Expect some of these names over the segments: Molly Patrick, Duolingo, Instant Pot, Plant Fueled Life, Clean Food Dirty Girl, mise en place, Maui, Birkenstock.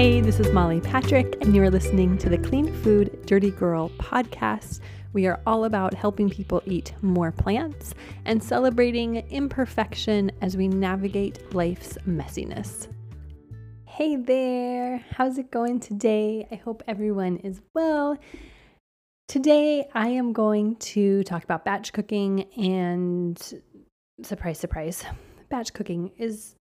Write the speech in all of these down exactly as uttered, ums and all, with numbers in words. Hey, this is Molly Patrick, and you're listening to the Clean Food Dirty Girl podcast. We are all about helping people eat more plants and celebrating imperfection as we navigate life's messiness. Hey there, how's it going today? I hope everyone is well. Today, I am going to talk about batch cooking and surprise, surprise, batch cooking is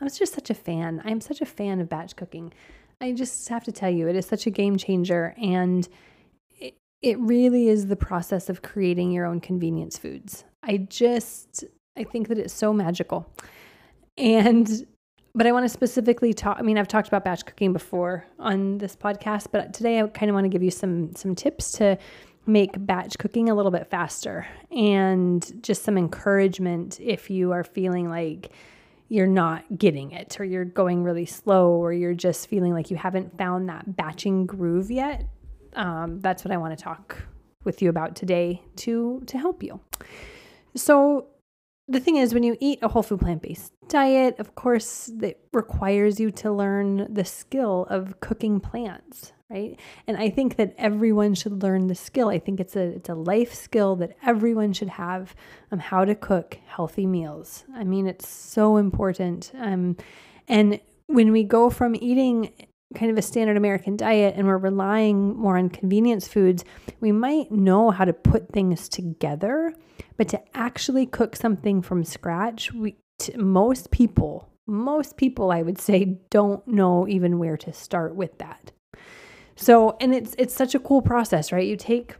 I was just such a fan. I'm such a fan of batch cooking. I just have to tell you, it is such a game changer, and it, it really is the process of creating your own convenience foods. I just, I think that it's so magical. And, but I want to specifically talk, I mean, I've talked about batch cooking before on this podcast, but today I kind of want to give you some, some tips to make batch cooking a little bit faster, and just some encouragement if you are feeling like you're not getting it, or you're going really slow, or you're just feeling like you haven't found that batching groove yet. Um, that's what I want to talk with you about today to, to help you. So the thing is, when you eat a whole food plant-based diet, of course, that requires you to learn the skill of cooking plants, right? And I think that everyone should learn the skill. I think it's a it's a life skill that everyone should have, um, how to cook healthy meals. I mean, it's so important. Um, and when we go from eating kind of a standard American diet and we're relying more on convenience foods, we might know how to put things together, but to actually cook something from scratch, we t- most people, most people, I would say, don't know even where to start with that. So, and it's it's such a cool process, right? You take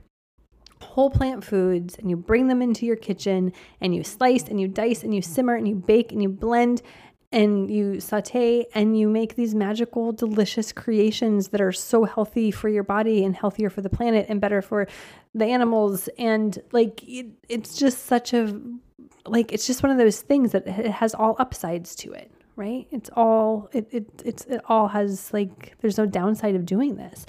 whole plant foods and you bring them into your kitchen, and you slice and you dice and you simmer and you bake and you blend and you sauté, and you make these magical, delicious creations that are so healthy for your body and healthier for the planet and better for the animals. And like, it, it's just such a, like, it's just one of those things that it has all upsides to it. Right? It's all, it, it, it's, it all has like, there's no downside of doing this.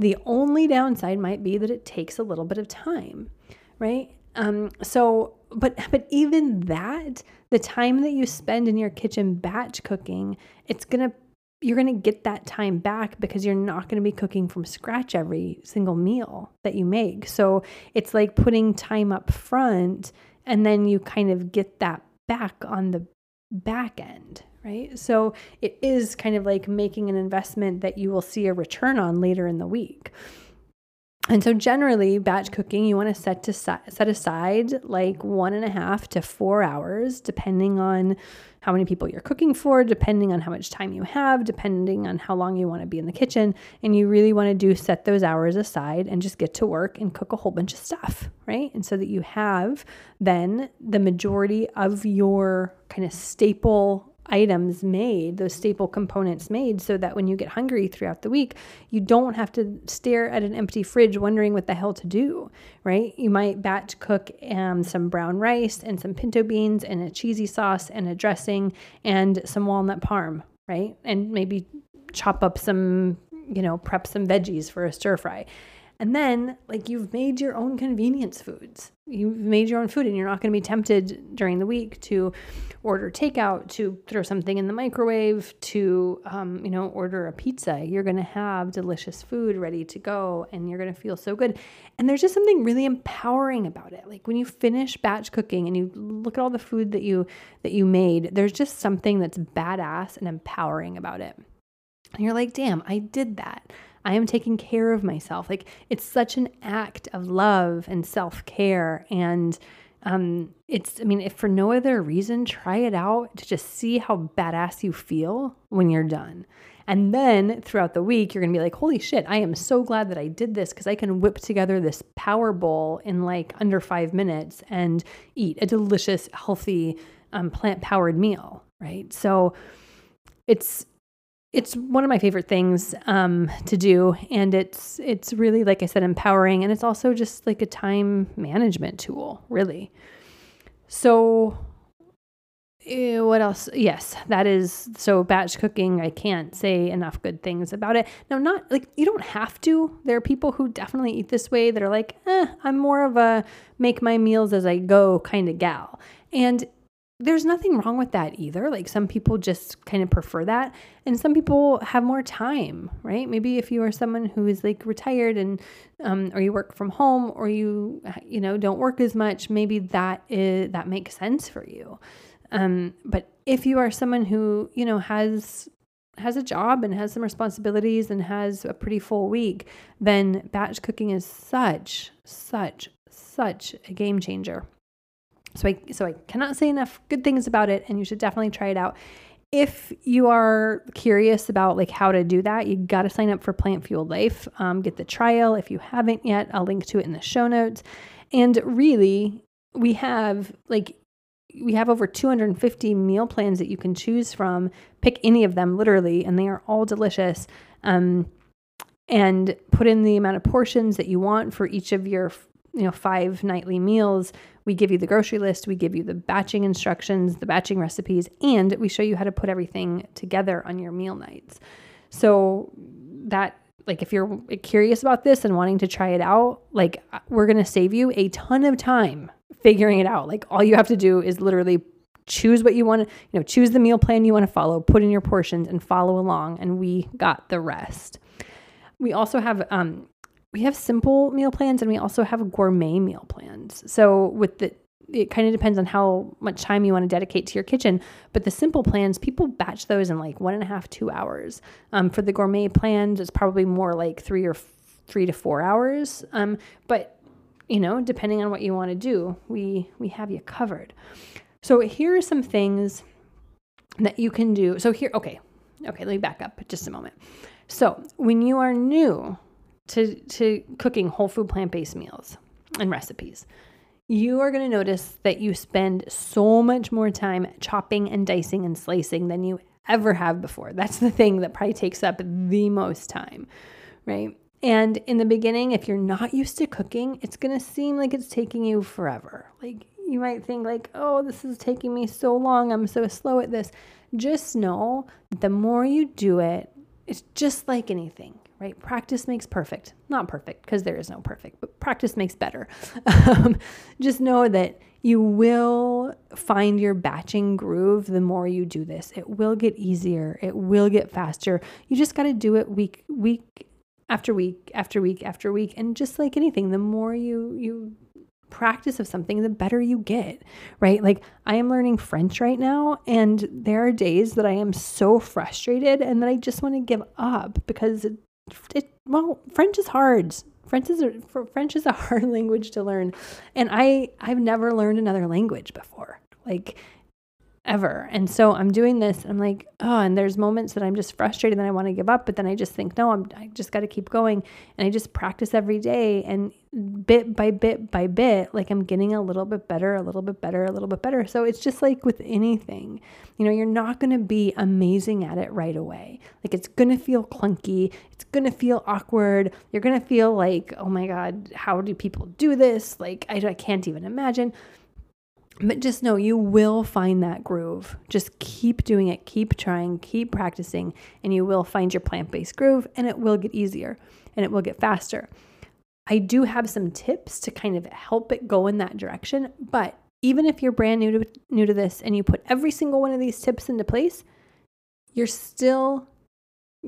The only downside might be that it takes a little bit of time, right? Um, so, but, but even that, the time that you spend in your kitchen batch cooking, it's going to, you're going to get that time back, because you're not going to be cooking from scratch every single meal that you make. So it's like putting time up front, and then you kind of get that back on the back end, right? So it is kind of like making an investment that you will see a return on later in the week. And so generally batch cooking, you want to set to set aside like one and a half to four hours, depending on how many people you're cooking for, depending on how much time you have, depending on how long you want to be in the kitchen. And you really want to do set those hours aside and just get to work and cook a whole bunch of stuff, right? And so that you have then the majority of your kind of staple items made, those staple components made, so that when you get hungry throughout the week, you don't have to stare at an empty fridge wondering what the hell to do, right? You might batch cook um, some brown rice and some pinto beans and a cheesy sauce and a dressing and some walnut parm, right? And maybe chop up some, you know, prep some veggies for a stir fry. And then, like, you've made your own convenience foods. You've made your own food, and you're not going to be tempted during the week to order takeout, to throw something in the microwave, to, um, you know, order a pizza. You're going to have delicious food ready to go, and you're going to feel so good. And there's just something really empowering about it. Like, when you finish batch cooking and you look at all the food that you, that you made, there's just something that's badass and empowering about it. And you're like, damn, I did that. I am taking care of myself. Like, it's such an act of love and self-care. And um, it's, I mean, if for no other reason, try it out to just see how badass you feel when you're done. And then throughout the week, you're going to be like, holy shit, I am so glad that I did this, because I can whip together this power bowl in like under five minutes and eat a delicious, healthy, um, plant-powered meal, right? So it's, It's one of my favorite things um, to do, and it's it's really, like I said, empowering, and it's also just like a time management tool, really. So eh, what else? Yes, that is, so batch cooking, I can't say enough good things about it. Now, not like, you don't have to. There are people who definitely eat this way that are like, eh, I'm more of a make my meals as I go kind of gal. And there's nothing wrong with that either. Like, some people just kind of prefer that, and some people have more time, right? Maybe if you are someone who is like retired and, um, or you work from home, or you, you know, don't work as much, maybe that is, that makes sense for you. Um, but if you are someone who, you know, has, has a job and has some responsibilities and has a pretty full week, then batch cooking is such, such, such a game changer. So I, so I cannot say enough good things about it, and you should definitely try it out. If you are curious about like how to do that, you got to sign up for Plant Fueled Life, um, get the trial. If you haven't yet, I'll link to it in the show notes. And really, we have like, we have over two hundred fifty meal plans that you can choose from. Pick any of them, literally, and they are all delicious. Um, and put in the amount of portions that you want for each of your, you know, five nightly meals. We give you the grocery list, we give you the batching instructions, the batching recipes, and we show you how to put everything together on your meal nights. So that, like, if you're curious about this and wanting to try it out, like, we're going to save you a ton of time figuring it out. Like, all you have to do is literally choose what you want to, you know, choose the meal plan you want to follow, put in your portions and follow along. And we got the rest. We also have, um, we have simple meal plans, and we also have gourmet meal plans. So with the, it kind of depends on how much time you want to dedicate to your kitchen, but the simple plans, people batch those in like one and a half, two hours. Um, for the gourmet plans, it's probably more like three or f- three to four hours. Um, but you know, depending on what you want to do, we, we have you covered. So here are some things that you can do. So here, okay. Okay. Let me back up just a moment. So when you are new to, to cooking whole food, plant-based meals and recipes, you are going to notice that you spend so much more time chopping and dicing and slicing than you ever have before. That's the thing that probably takes up the most time, right? And in the beginning, if you're not used to cooking, it's going to seem like it's taking you forever. Like, you might think like, oh, this is taking me so long. I'm so slow at this. Just know that the more you do it, it's just like anything, right? Practice makes perfect. Not perfect, because there is no perfect, but practice makes better. Um, just know that you will find your batching groove the more you do this. It will get easier. It will get faster. You just got to do it week, week, after week, after week, after week. And just like anything, the more you, you practice of something, the better you get, right? Like, I am learning French right now, and there are days that I am so frustrated and that I just want to give up, because it, it well, French is hard. French is, French is a hard language to learn. And I, I've never learned another language before, like ever. And so I'm doing this, and I'm like, oh, and there's moments that I'm just frustrated and I want to give up, but then I just think, no, I'm, I just got to keep going. And I just practice every day, and bit by bit by bit, like, I'm getting a little bit better, a little bit better, a little bit better. So it's just like with anything, you know, you're not going to be amazing at it right away. Like, it's going to feel clunky. It's going to feel awkward. You're going to feel like, oh my God, how do people do this? Like, I, I can't even imagine. But just know you will find that groove. Just keep doing it, keep trying, keep practicing, and you will find your plant-based groove, and it will get easier and it will get faster. I do have some tips to kind of help it go in that direction, but even if you're brand new to, new to this and you put every single one of these tips into place, you're still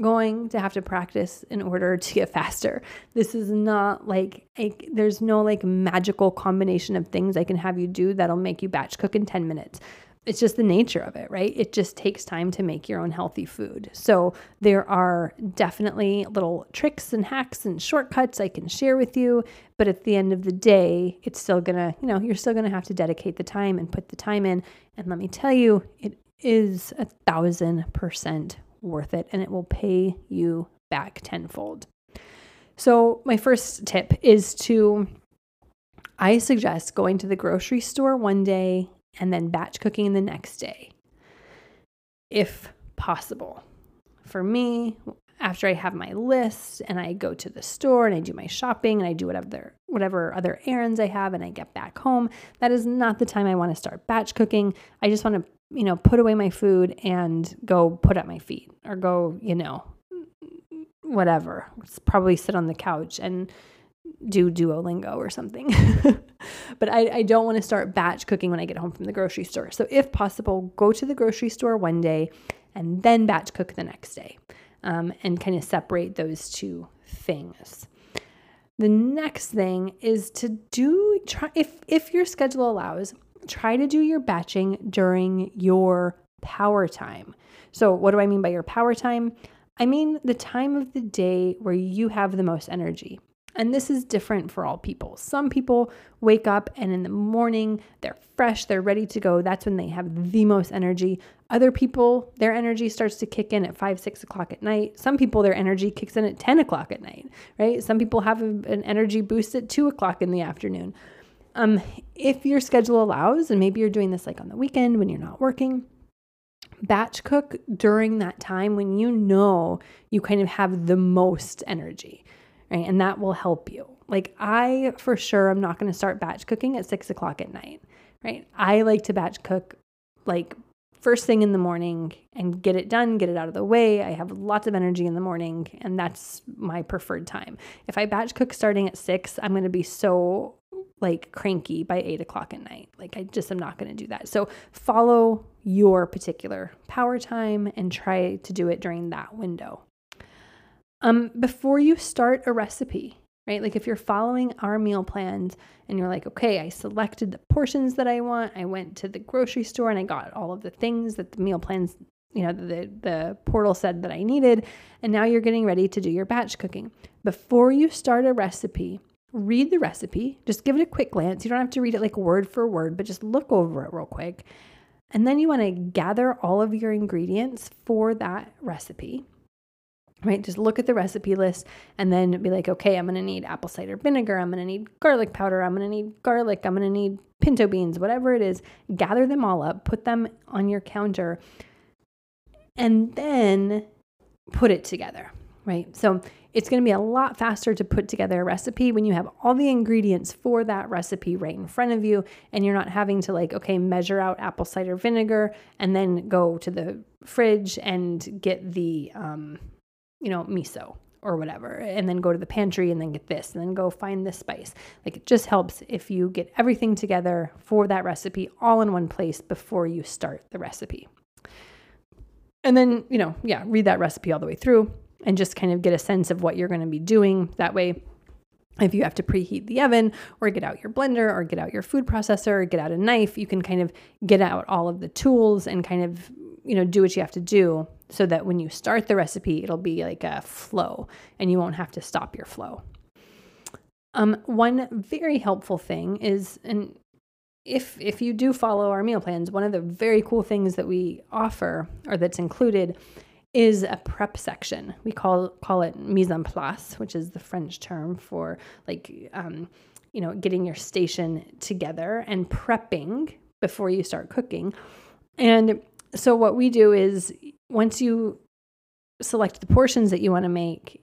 going to have to practice in order to get faster. This is not like a, there's no like magical combination of things I can have you do that'll make you batch cook in ten minutes. It's just the nature of it, right? It just takes time to make your own healthy food. So there are definitely little tricks and hacks and shortcuts I can share with you, but at the end of the day, it's still gonna, you know, you're still gonna have to dedicate the time and put the time in. And let me tell you, it is a thousand percent worth it, and it will pay you back tenfold. So my first tip is to, I suggest going to the grocery store one day and then batch cooking the next day, if possible. For me, after I have my list and I go to the store and I do my shopping and I do whatever, whatever other errands I have and I get back home, that is not the time I want to start batch cooking. I just want to you know, put away my food and go put up my feet or go, you know, whatever. It's probably sit on the couch and do Duolingo or something. But I, I don't want to start batch cooking when I get home from the grocery store. So if possible, go to the grocery store one day and then batch cook the next day, um, and kind of separate those two things. The next thing is to do, try, if, if your schedule allows, try to do your batching during your power time. So what do I mean by your power time? I mean the time of the day where you have the most energy. And this is different for all people. Some people wake up and in the morning, they're fresh, they're ready to go. That's when they have the most energy. Other people, their energy starts to kick in at five, six o'clock at night. Some people, their energy kicks in at ten o'clock at night, right? Some people have a, an energy boost at two o'clock in the afternoon. Um, if your schedule allows, and maybe you're doing this like on the weekend when you're not working, batch cook during that time when you know you kind of have the most energy. Right? And that will help you. Like I, for sure, I'm not going to start batch cooking at six o'clock at night, right? I like to batch cook like first thing in the morning and get it done, get it out of the way. I have lots of energy in the morning and that's my preferred time. If I batch cook starting at six, I'm going to be so like cranky by eight o'clock at night. Like I just am not going to do that. So follow your particular power time and try to do it during that window. Um, before you start a recipe, right? Like if you're following our meal plans and you're like, okay, I selected the portions that I want. I went to the grocery store and I got all of the things that the meal plans, you know, the, the portal said that I needed. And now you're getting ready to do your batch cooking. Before you start a recipe, read the recipe, just give it a quick glance. You don't have to read it like word for word, but just look over it real quick. And then you want to gather all of your ingredients for that recipe. Right? Just look at the recipe list and then be like, okay, I'm going to need apple cider vinegar. I'm going to need garlic powder. I'm going to need garlic. I'm going to need pinto beans, whatever it is. Gather them all up, put them on your counter, and then put it together, right? So it's going to be a lot faster to put together a recipe when you have all the ingredients for that recipe right in front of you and you're not having to like, okay, measure out apple cider vinegar and then go to the fridge and get the, um, you know, miso or whatever, and then go to the pantry and then get this, and then go find this spice. Like it just helps if you get everything together for that recipe all in one place before you start the recipe. And then, you know, yeah, read that recipe all the way through and just kind of get a sense of what you're going to be doing. That way, if you have to preheat the oven or get out your blender or get out your food processor or get out a knife, you can kind of get out all of the tools and kind of, you know, do what you have to do so that when you start the recipe, it'll be like a flow and you won't have to stop your flow. Um, one very helpful thing is, and if, if you do follow our meal plans, one of the very cool things that we offer or that's included is a prep section. We call, call it mise en place, which is the French term for like, um, you know, getting your station together and prepping before you start cooking. And so what we do is, once you select the portions that you want to make,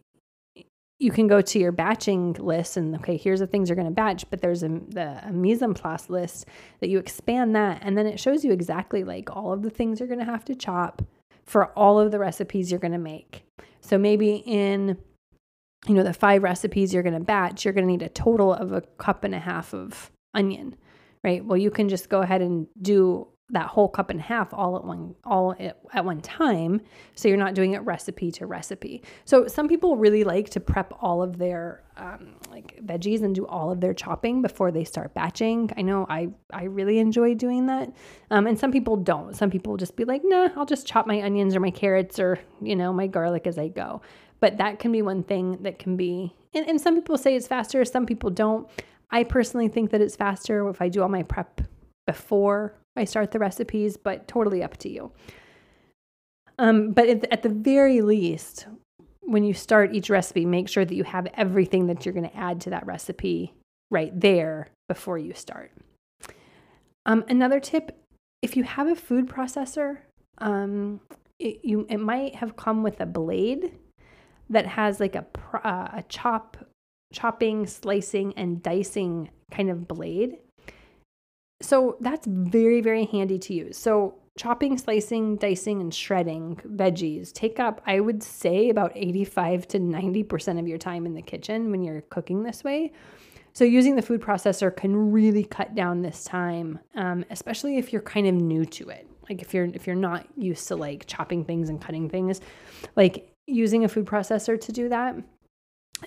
you can go to your batching list and, okay, here's the things you're going to batch, but there's a, the, a mise en place list that you expand that. And then it shows you exactly like all of the things you're going to have to chop for all of the recipes you're going to make. So maybe in, you know, the five recipes you're going to batch, you're going to need a total of a cup and a half of onion, right? Well, you can just go ahead and do that whole cup and a half all at one, all at one time. So you're not doing it recipe to recipe. So some people really like to prep all of their, um, like veggies and do all of their chopping before they start batching. I know I, I really enjoy doing that. Um, and some people don't, some people just be like, nah, I'll just chop my onions or my carrots or, you know, my garlic as I go. But that can be one thing that can be, and, and some people say it's faster. Some people don't. I personally think that it's faster if I do all my prep before I start the recipes, but totally up to you. Um, but at the, at the very least, when you start each recipe, make sure that you have everything that you're going to add to that recipe right there before you start. Um, another tip, if you have a food processor, um, it, you, it might have come with a blade that has like a, uh, a chop, chopping, slicing, and dicing kind of blade. So that's very, very handy to use. So Chopping, slicing, dicing, and shredding veggies take up, I would say, about eighty-five to ninety percent of your time in the kitchen when you're cooking this way. So using the food processor can really cut down this time, um, especially if you're kind of new to it. Like if you're if you're not used to like chopping things and cutting things, like using a food processor to do that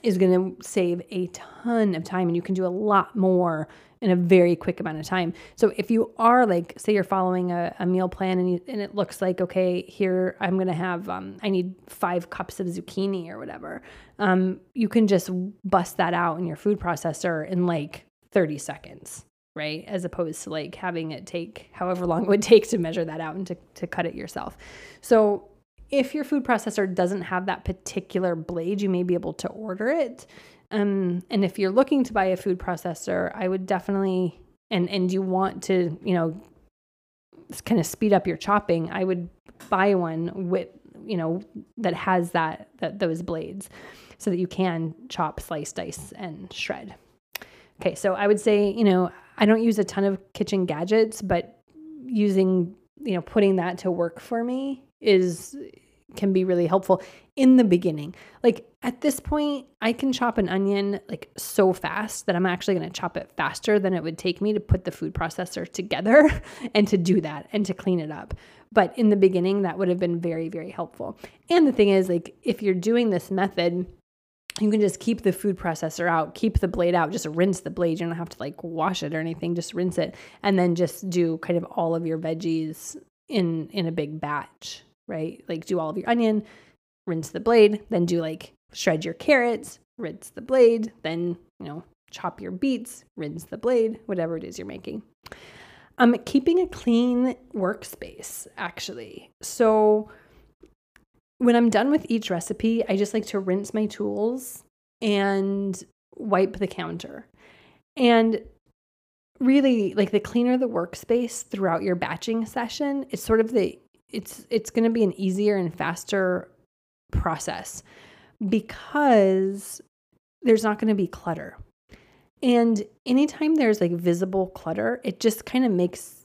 is going to save a ton of time, and you can do a lot more in a very quick amount of time. So if you are like, say you're following a, a meal plan and, you, and it looks like, okay, here I'm going to have, um, I need five cups of zucchini or whatever. Um, you can just bust that out in your food processor in like thirty seconds, right? As opposed to like having it take however long it would take to measure that out and to, to cut it yourself. So if your food processor doesn't have that particular blade, you may be able to order it. Um, and if you're looking to buy a food processor, I would definitely, and, and you want to, you know, kind of speed up your chopping, I would buy one with, you know, that has that, that those blades so that you can chop, slice, dice, and shred. Okay. So I would say, you know, I don't use a ton of kitchen gadgets, but using, you know, putting that to work for me is can be really helpful in the beginning. Like at this point, I can chop an onion like so fast that I'm actually going to chop it faster than it would take me to put the food processor together and to do that and to clean it up. But in the beginning, that would have been very, very helpful. And the thing is, like, if you're doing this method, you can just keep the food processor out, keep the blade out, just rinse the blade. You don't have to like wash it or anything, just rinse it. And then just do kind of all of your veggies in, in a big batch. Right? Like do all of your onion, rinse the blade, then do like shred your carrots, rinse the blade, then, you know, chop your beets, rinse the blade, whatever it is you're making. Um, keeping a clean workspace, actually. So when I'm done with each recipe, I just like to rinse my tools and wipe the counter. And really, like, the cleaner the workspace throughout your batching session, it's sort of the it's it's going to be an easier and faster process because there's not going to be clutter. And anytime there's like visible clutter, it just kind of makes,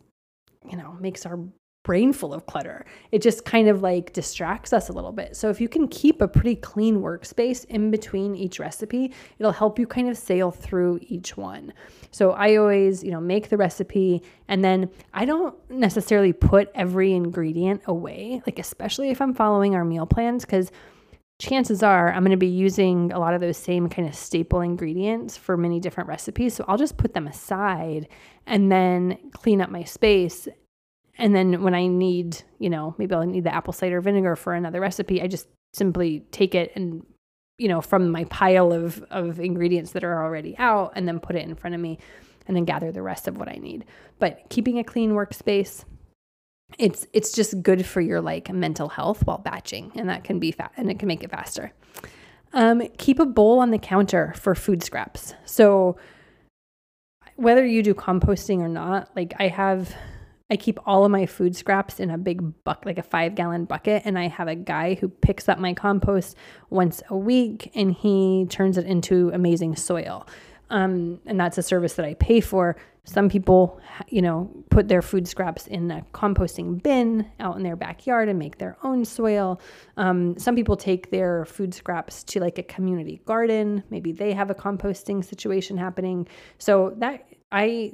you know, makes our brain full of clutter. It just kind of like distracts us a little bit. So if you can keep a pretty clean workspace in between each recipe, it'll help you kind of sail through each one. So I always, you know, make the recipe and then I don't necessarily put every ingredient away, like especially if I'm following our meal plans, because chances are I'm going to be using a lot of those same kind of staple ingredients for many different recipes. So I'll just put them aside and then clean up my space. And then when I need, you know, maybe I'll need the apple cider vinegar for another recipe, I just simply take it and, you know, from my pile of, of ingredients that are already out and then put it in front of me and then gather the rest of what I need. But keeping a clean workspace, it's, it's just good for your like mental health while batching, and that can be fat and it can make it faster. Um, keep a bowl on the counter for food scraps. So whether you do composting or not, like I have... I keep all of my food scraps in a big bucket, like a five gallon bucket. And I have a guy who picks up my compost once a week and he turns it into amazing soil. Um, and that's a service that I pay for. Some people, you know, put their food scraps in a composting bin out in their backyard and make their own soil. Um, some people take their food scraps to like a community garden. Maybe they have a composting situation happening. So that I...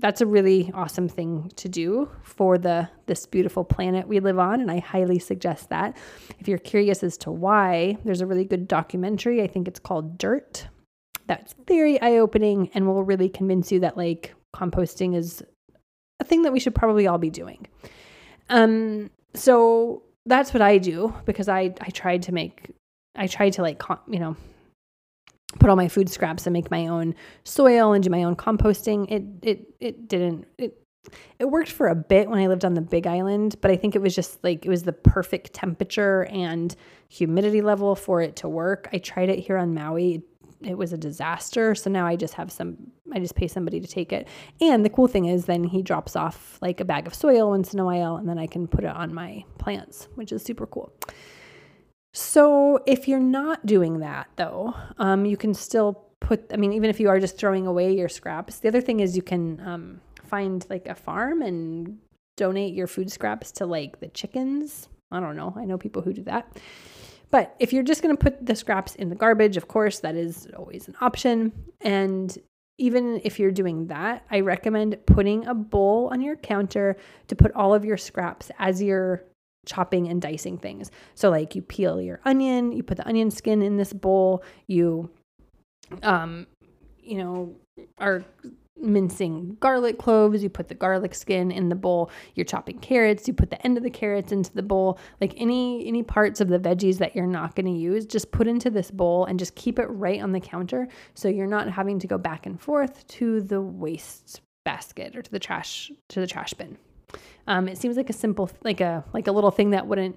that's a really awesome thing to do for the, this beautiful planet we live on. And I highly suggest that. If you're curious as to why, there's a really good documentary. I think it's called Dirt. That's very eye-opening and will really convince you that like composting is a thing that we should probably all be doing. Um, so that's what I do because I, I tried to make, I tried to like, you know, put all my food scraps and make my own soil and do my own composting. It, it, it didn't, it, it worked for a bit when I lived on the Big Island, but I think it was just like, it was the perfect temperature and humidity level for it to work. I tried it here on Maui. It was a disaster. So now I just have some, I just pay somebody to take it. And the cool thing is then he drops off like a bag of soil once in a while, and then I can put it on my plants, which is super cool. So if you're not doing that though, um, you can still put, I mean, even if you are just throwing away your scraps, the other thing is you can um, find like a farm and donate your food scraps to like the chickens. I don't know. I know people who do that. But if you're just going to put the scraps in the garbage, of course, that is always an option. And even if you're doing that, I recommend putting a bowl on your counter to put all of your scraps as you're chopping and dicing things. So like you peel your onion, you put the onion skin in this bowl, you, um, you know, are mincing garlic cloves, you put the garlic skin in the bowl, you're chopping carrots, you put the end of the carrots into the bowl, like any any parts of the veggies that you're not going to use, just put into this bowl and just keep it right on the counter so you're not having to go back and forth to the waste basket or to the trash to the trash bin. Um, it seems like a simple, like a like a little thing that wouldn't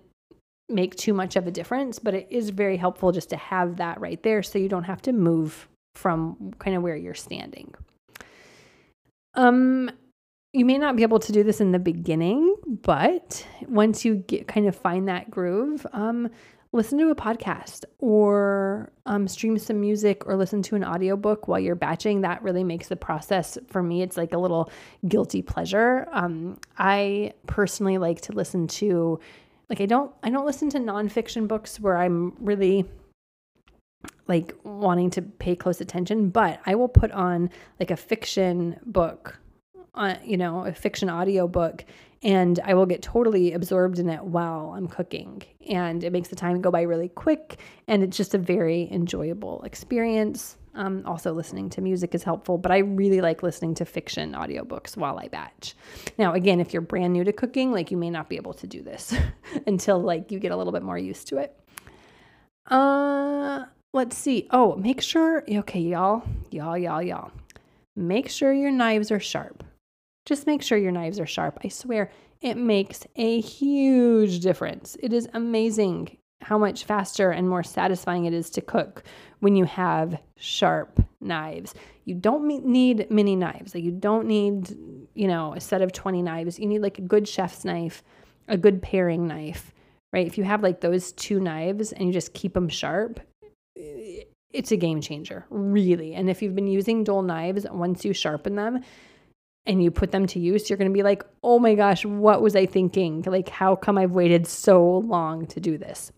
make too much of a difference, but it is very helpful just to have that right there so you don't have to move from kind of where you're standing. Um, you may not be able to do this in the beginning, but once you get kind of find that groove, um, listen to a podcast or, um, stream some music or listen to an audiobook while you're batching. That really makes the process for me. It's like a little guilty pleasure. Um, I personally like to listen to, like, I don't, I don't listen to nonfiction books where I'm really like wanting to pay close attention, but I will put on like a fiction book, uh, you know, a fiction audio book, and I will get totally absorbed in it while I'm cooking. And it makes the time go by really quick. And it's just a very enjoyable experience. Um, also listening to music is helpful, but I really like listening to fiction audiobooks while I batch. Now, again, if you're brand new to cooking, like you may not be able to do this until like you get a little bit more used to it. Uh, Let's see. Oh, make sure, okay, y'all, y'all, y'all, y'all, make sure your knives are sharp. Just make sure your knives are sharp. I swear it makes a huge difference. It is amazing how much faster and more satisfying it is to cook when you have sharp knives. You don't need mini knives. Like you don't need, you know, a set of twenty knives. You need like a good chef's knife, a good paring knife, right? If you have like those two knives and you just keep them sharp, it's a game changer, really. And if you've been using dull knives, once you sharpen them and you put them to use, you're going to be like, oh my gosh, what was I thinking? Like, how come I've waited so long to do this?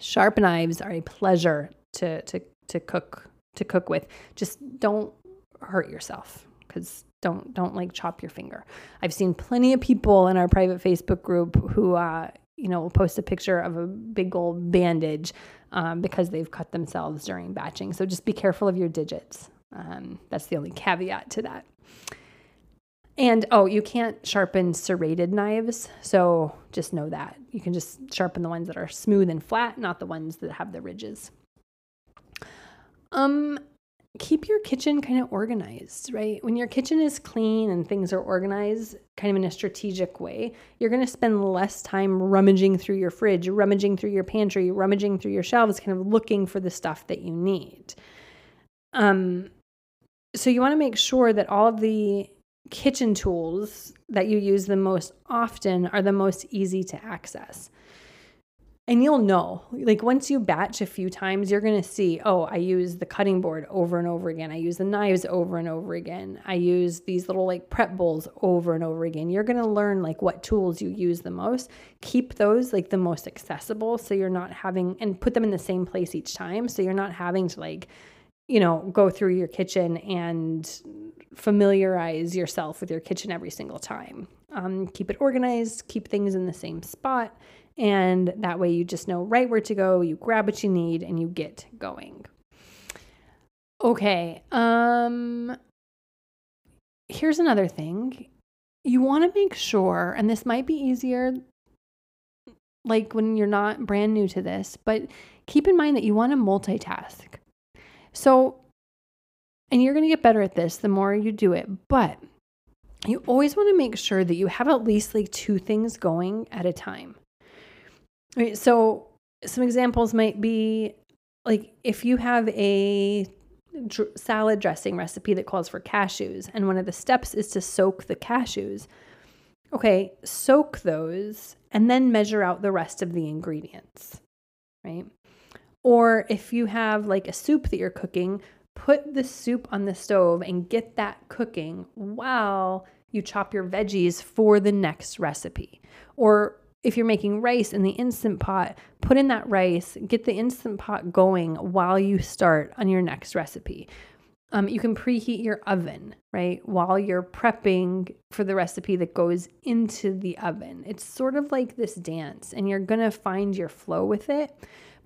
Sharp knives are a pleasure to, to, to cook, to cook with. Just don't hurt yourself. Cause don't, don't like chop your finger. I've seen plenty of people in our private Facebook group who, uh, you know, will post a picture of a big old bandage um, because they've cut themselves during batching. So just be careful of your digits. Um, that's the only caveat to that. And, oh, you can't sharpen serrated knives. So just know that. You can just sharpen the ones that are smooth and flat, not the ones that have the ridges. Um, keep your kitchen kind of organized, right? When your kitchen is clean and things are organized kind of in a strategic way, you're going to spend less time rummaging through your fridge, rummaging through your pantry, rummaging through your shelves, kind of looking for the stuff that you need. Um, so you want to make sure that all of the kitchen tools that you use the most often are the most easy to access. And you'll know, like once you batch a few times, you're going to see, oh, I use the cutting board over and over again. I use the knives over and over again. I use these little like prep bowls over and over again. You're going to learn like what tools you use the most. Keep those like the most accessible. So you're not having, and put them in the same place each time. So you're not having to like, you know, go through your kitchen and familiarize yourself with your kitchen every single time. Um, keep it organized, keep things in the same spot. And that way you just know right where to go, you grab what you need, and you get going. Okay, um, here's another thing. You want to make sure, and this might be easier, like when you're not brand new to this, but keep in mind that you want to multitask. So, and you're going to get better at this the more you do it, but you always want to make sure that you have at least like two things going at a time. Right, so some examples might be like if you have a dr- salad dressing recipe that calls for cashews and one of the steps is to soak the cashews. Okay, soak those and then measure out the rest of the ingredients, right? Or if you have like a soup that you're cooking, put the soup on the stove and get that cooking while you chop your veggies for the next recipe. Or if you're making rice in the Instant Pot, put in that rice, get the Instant Pot going while you start on your next recipe. Um, you can preheat your oven, right, while you're prepping for the recipe that goes into the oven. It's sort of like this dance, and you're going to find your flow with it.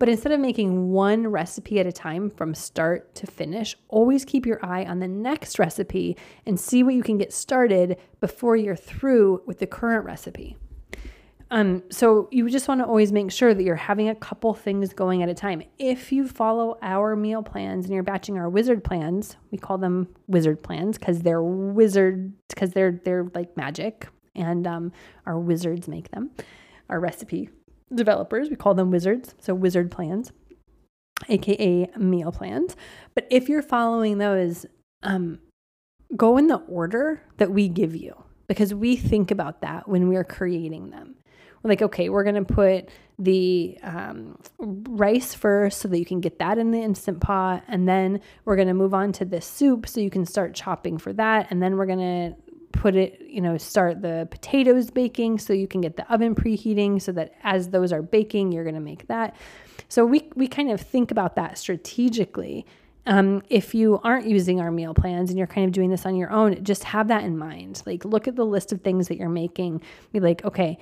But instead of making one recipe at a time from start to finish, always keep your eye on the next recipe and see what you can get started before you're through with the current recipe. Um, so you just want to always make sure that you're having a couple things going at a time. If you follow our meal plans and you're batching our wizard plans, we call them wizard plans because they're wizard, because they're, they're like magic, and um, our wizards make them. Our recipe developers, we call them wizards. So wizard plans, aka meal plans. But if you're following those, um, go in the order that we give you, because we think about that when we are creating them. We're like, okay, we're going to put the um, rice first so that you can get that in the Instant Pot. And then we're going to move on to the soup so you can start chopping for that. And then we're going to put it, you know, start the potatoes baking so you can get the oven preheating so that as those are baking, you're going to make that. So we, we kind of think about that strategically. Um, if you aren't using our meal plans and you're kind of doing this on your own, just have that in mind. Like, look at the list of things that you're making. Be like, okay,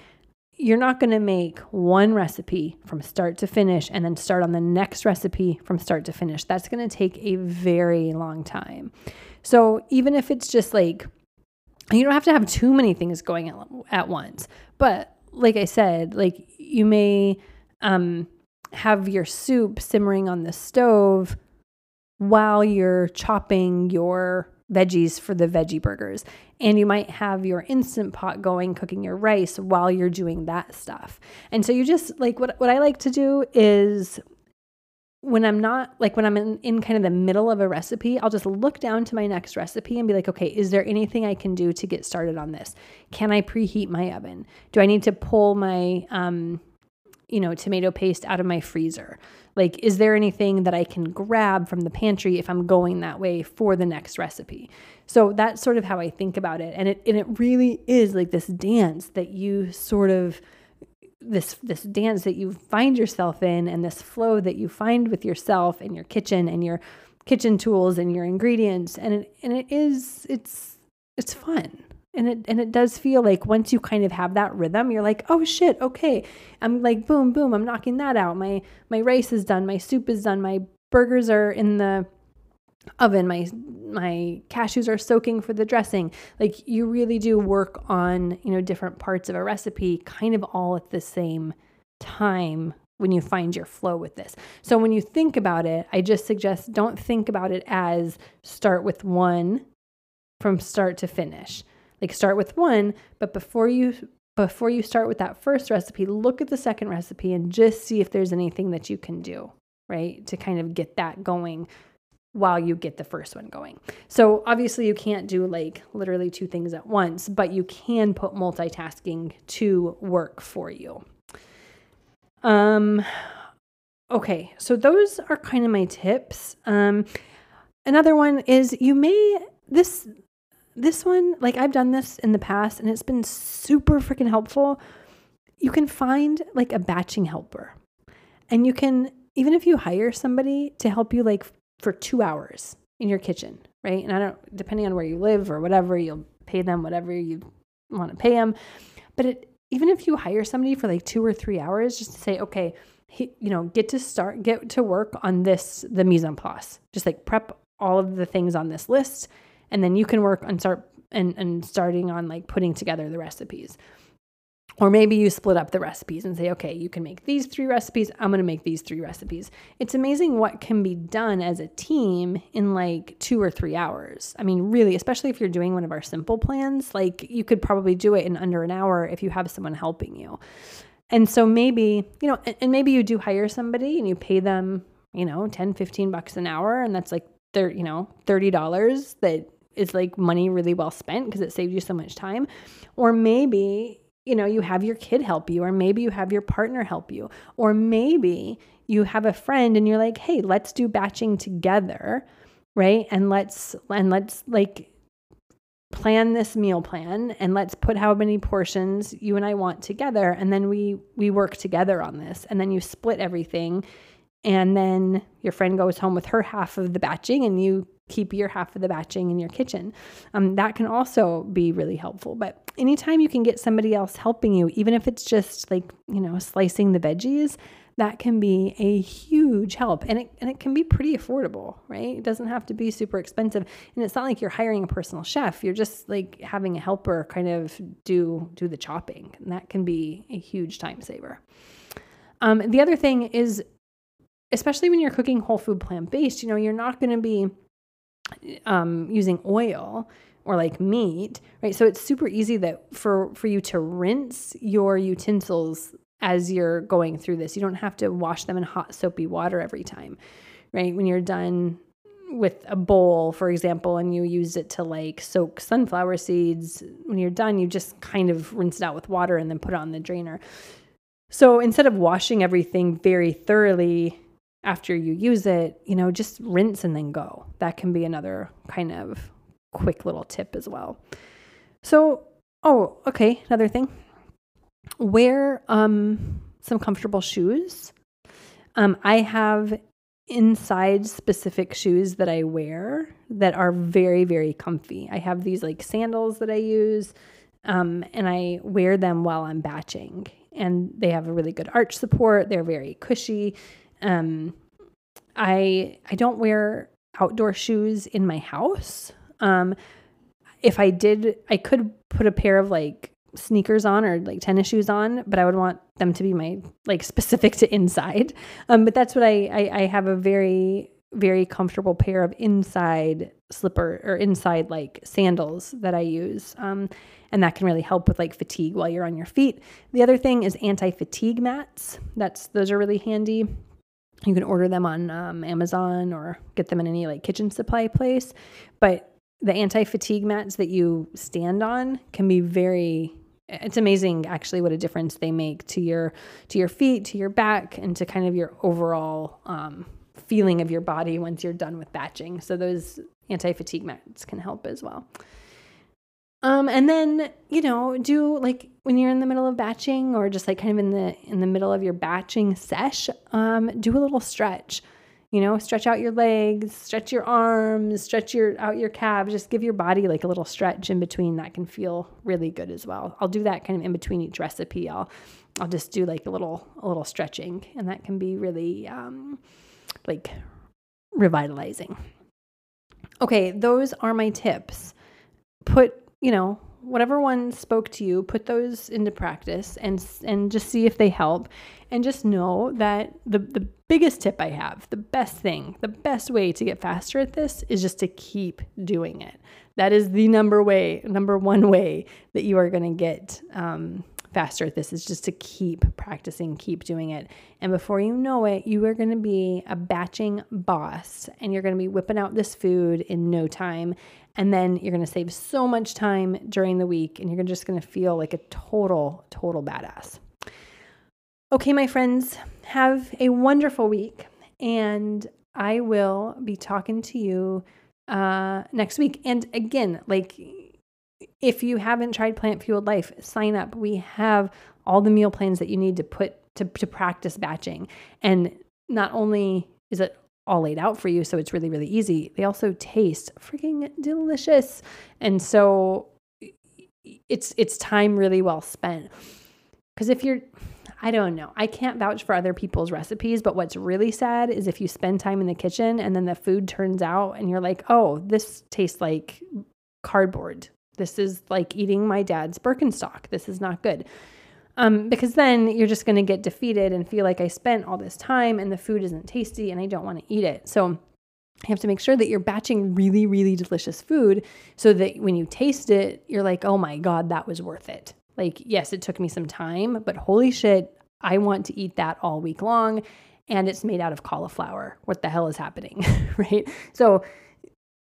you're not going to make one recipe from start to finish and then start on the next recipe from start to finish. That's going to take a very long time. So even if it's just like, you don't have to have too many things going at, at once, but like I said, like you may, um, have your soup simmering on the stove while you're chopping your veggies for the veggie burgers. And you might have your Instant Pot going, cooking your rice while you're doing that stuff. And so you just like, what, what I like to do is when I'm not like, when I'm in, in kind of the middle of a recipe, I'll just look down to my next recipe and be like, okay, is there anything I can do to get started on this? Can I preheat my oven? Do I need to pull my, um, you know, tomato paste out of my freezer? Like, is there anything that I can grab from the pantry if I'm going that way for the next recipe? So that's sort of how I think about it. And it, and it really is like this dance that you sort of, this, this dance that you find yourself in, and this flow that you find with yourself and your kitchen and your kitchen tools and your ingredients. And it, and it is, it's, it's fun. And it, and it does feel like once you kind of have that rhythm, you're like, oh shit, okay. I'm like, boom, boom. I'm knocking that out. My, my rice is done. My soup is done. My burgers are in the oven. My, my cashews are soaking for the dressing. Like, you really do work on, you know, different parts of a recipe kind of all at the same time when you find your flow with this. So when you think about it, I just suggest don't think about it as start with one from start to finish. Like, start with one, but before you before you start with that first recipe, look at the second recipe and just see if there's anything that you can do, right, to kind of get that going while you get the first one going. So obviously you can't do like literally two things at once, but you can put multitasking to work for you. Um, okay, so those are kind of my tips. Um, another one is you may this. This one, like I've done this in the past and it's been super freaking helpful. You can find like a batching helper, and you can, even if you hire somebody to help you like for two hours in your kitchen, right? And I don't, depending on where you live or whatever, you'll pay them whatever you want to pay them. But it, even if you hire somebody for like two or three hours, just to say, okay, he, you know, get to start, get to work on this, the mise en place, just like prep all of the things on this list. And then you can work on start and, and starting on like putting together the recipes. Or maybe you split up the recipes and say, okay, you can make these three recipes. I'm going to make these three recipes. It's amazing what can be done as a team in like two or three hours. I mean, really, especially if you're doing one of our simple plans, like you could probably do it in under an hour if you have someone helping you. And so maybe, you know, and, and maybe you do hire somebody and you pay them, you know, ten, fifteen bucks an hour. And that's like, they're, you know, thirty dollars that is like money really well spent because it saved you so much time. Or maybe, you know, you have your kid help you, or maybe you have your partner help you, or maybe you have a friend and you're like, hey, let's do batching together. Right. And let's, and let's like plan this meal plan and let's put how many portions you and I want together. And then we, we work together on this, and then you split everything. And then your friend goes home with her half of the batching and you keep your half of the batching in your kitchen. Um, that can also be really helpful, but anytime you can get somebody else helping you, even if it's just like, you know, slicing the veggies, that can be a huge help, and it and it can be pretty affordable, right? It doesn't have to be super expensive, and it's not like you're hiring a personal chef. You're just like having a helper kind of do do the chopping, and that can be a huge time saver. Um, the other thing is, especially when you're cooking whole food plant-based, you know, you're not going to be um, using oil or like meat, right? So it's super easy that for for you to rinse your utensils as you're going through this. You don't have to wash them in hot soapy water every time, right? When you're done with a bowl, for example, and you use it to like soak sunflower seeds, when you're done, you just kind of rinse it out with water and then put it on the drainer. So instead of washing everything very thoroughly after you use it, you know, just rinse and then go. That can be another kind of quick little tip as well. So, oh, okay. Another thing. Wear um, some comfortable shoes. Um, I have inside specific shoes that I wear that are very, very comfy. I have these like sandals that I use um, and I wear them while I'm batching, and they have a really good arch support. They're very cushy. Um, I, I don't wear outdoor shoes in my house. Um, if I did, I could put a pair of like sneakers on or like tennis shoes on, but I would want them to be my like specific to inside. Um, but that's what I, I, I have a very, very comfortable pair of inside slipper or inside like sandals that I use. Um, and that can really help with like fatigue while you're on your feet. The other thing is anti-fatigue mats. That's, those are really handy. You can order them on um, Amazon or get them in any like kitchen supply place, but the anti-fatigue mats that you stand on can be very, it's amazing actually what a difference they make to your, to your feet, to your back, and to kind of your overall um, feeling of your body once you're done with batching. So those anti-fatigue mats can help as well. Um, and then, you know, do like when you're in the middle of batching or just like kind of in the, in the middle of your batching sesh, um, do a little stretch. You know, stretch out your legs, stretch your arms, stretch your out your calves, just give your body like a little stretch in between. That can feel really good as well. I'll do that kind of in between each recipe. I'll, I'll just do like a little, a little stretching, and that can be really, um, like revitalizing. Okay. Those are my tips. Put, you know, whatever one spoke to you, put those into practice and, and just see if they help. And just know that the, the biggest tip I have, the best thing, the best way to get faster at this is just to keep doing it. That is the number way, number one way that you are going to get um, faster at this, is just to keep practicing, keep doing it. And before you know it, you are going to be a batching boss, and you're going to be whipping out this food in no time. And then you're going to save so much time during the week, and you're just going to feel like a total, total badass. Okay, my friends, have a wonderful week, and I will be talking to you uh, next week. And again, like if you haven't tried Plant Fueled Life, sign up. We have all the meal plans that you need to put to, to practice batching. And not only is it all laid out for you, so it's really, really easy, they also taste freaking delicious. And so it's, it's time really well spent. Cause if you're, I don't know, I can't vouch for other people's recipes, but what's really sad is if you spend time in the kitchen and then the food turns out and you're like, oh, this tastes like cardboard. This is like eating my dad's Birkenstock. This is not good. Um, because then you're just going to get defeated and feel like I spent all this time and the food isn't tasty and I don't want to eat it. So you have to make sure that you're batching really, really delicious food so that when you taste it, you're like, oh my God, that was worth it. Like, yes, it took me some time, but holy shit, I want to eat that all week long. And it's made out of cauliflower. What the hell is happening? Right? So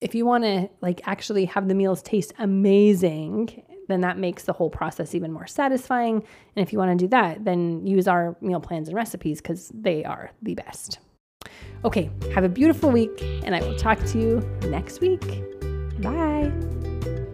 if you want to like actually have the meals taste amazing, then that makes the whole process even more satisfying. And if you want to do that, then use our meal plans and recipes, because they are the best. Okay, have a beautiful week, and I will talk to you next week. Bye.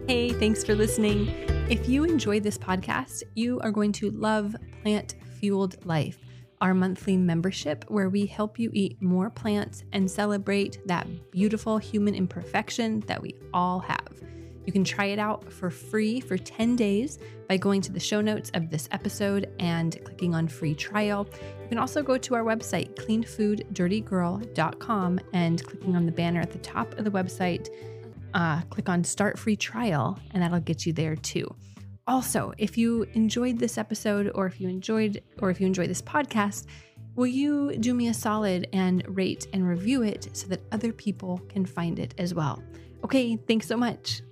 Hey, thanks for listening. If you enjoyed this podcast, you are going to love Plant Fueled Life, our monthly membership where we help you eat more plants and celebrate that beautiful human imperfection that we all have. You can try it out for free for ten days by going to the show notes of this episode and clicking on free trial. You can also go to our website, clean food dirty girl dot com, and clicking on the banner at the top of the website, uh, click on start free trial, and that'll get you there too. Also, if you enjoyed this episode or if you enjoyed or if you enjoy this podcast, will you do me a solid and rate and review it so that other people can find it as well? Okay, thanks so much.